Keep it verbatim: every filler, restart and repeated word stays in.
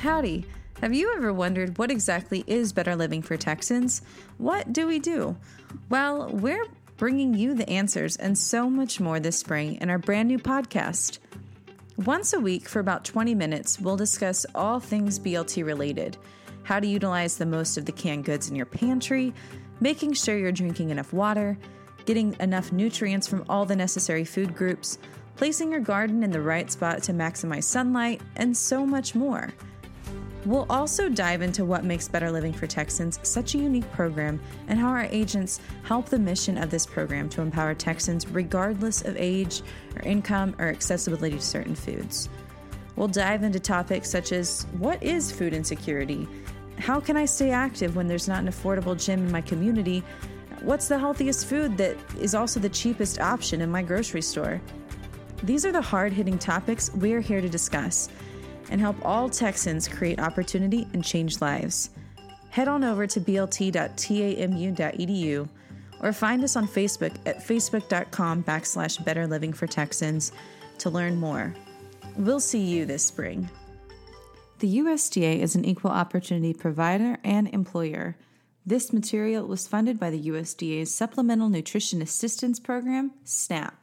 Howdy! Have you ever wondered what exactly is Better Living for Texans? What do we do? Well, we're bringing you the answers and so much more this spring in our brand new podcast. Once a week for about twenty minutes, we'll discuss all things B L T related. How to utilize the most of the canned goods in your pantry, making sure you're drinking enough water, getting enough nutrients from all the necessary food groups, placing your garden in the right spot to maximize sunlight, and so much more. We'll also dive into what makes Better Living for Texans such a unique program and how our agents help the mission of this program to empower Texans regardless of age or income or accessibility to certain foods. We'll dive into topics such as what is food insecurity? How can I stay active when there's not an affordable gym in my community? What's the healthiest food that is also the cheapest option in my grocery store? These are the hard-hitting topics we're here to discuss and help all Texans create opportunity and change lives. Head on over to b l t dot tamu dot e d u or find us on Facebook at facebook.com backslash Better Living for Texans to learn more. We'll see you this spring. The U S D A is an equal opportunity provider and employer. This material was funded by the U S D A's Supplemental Nutrition Assistance Program, SNAP.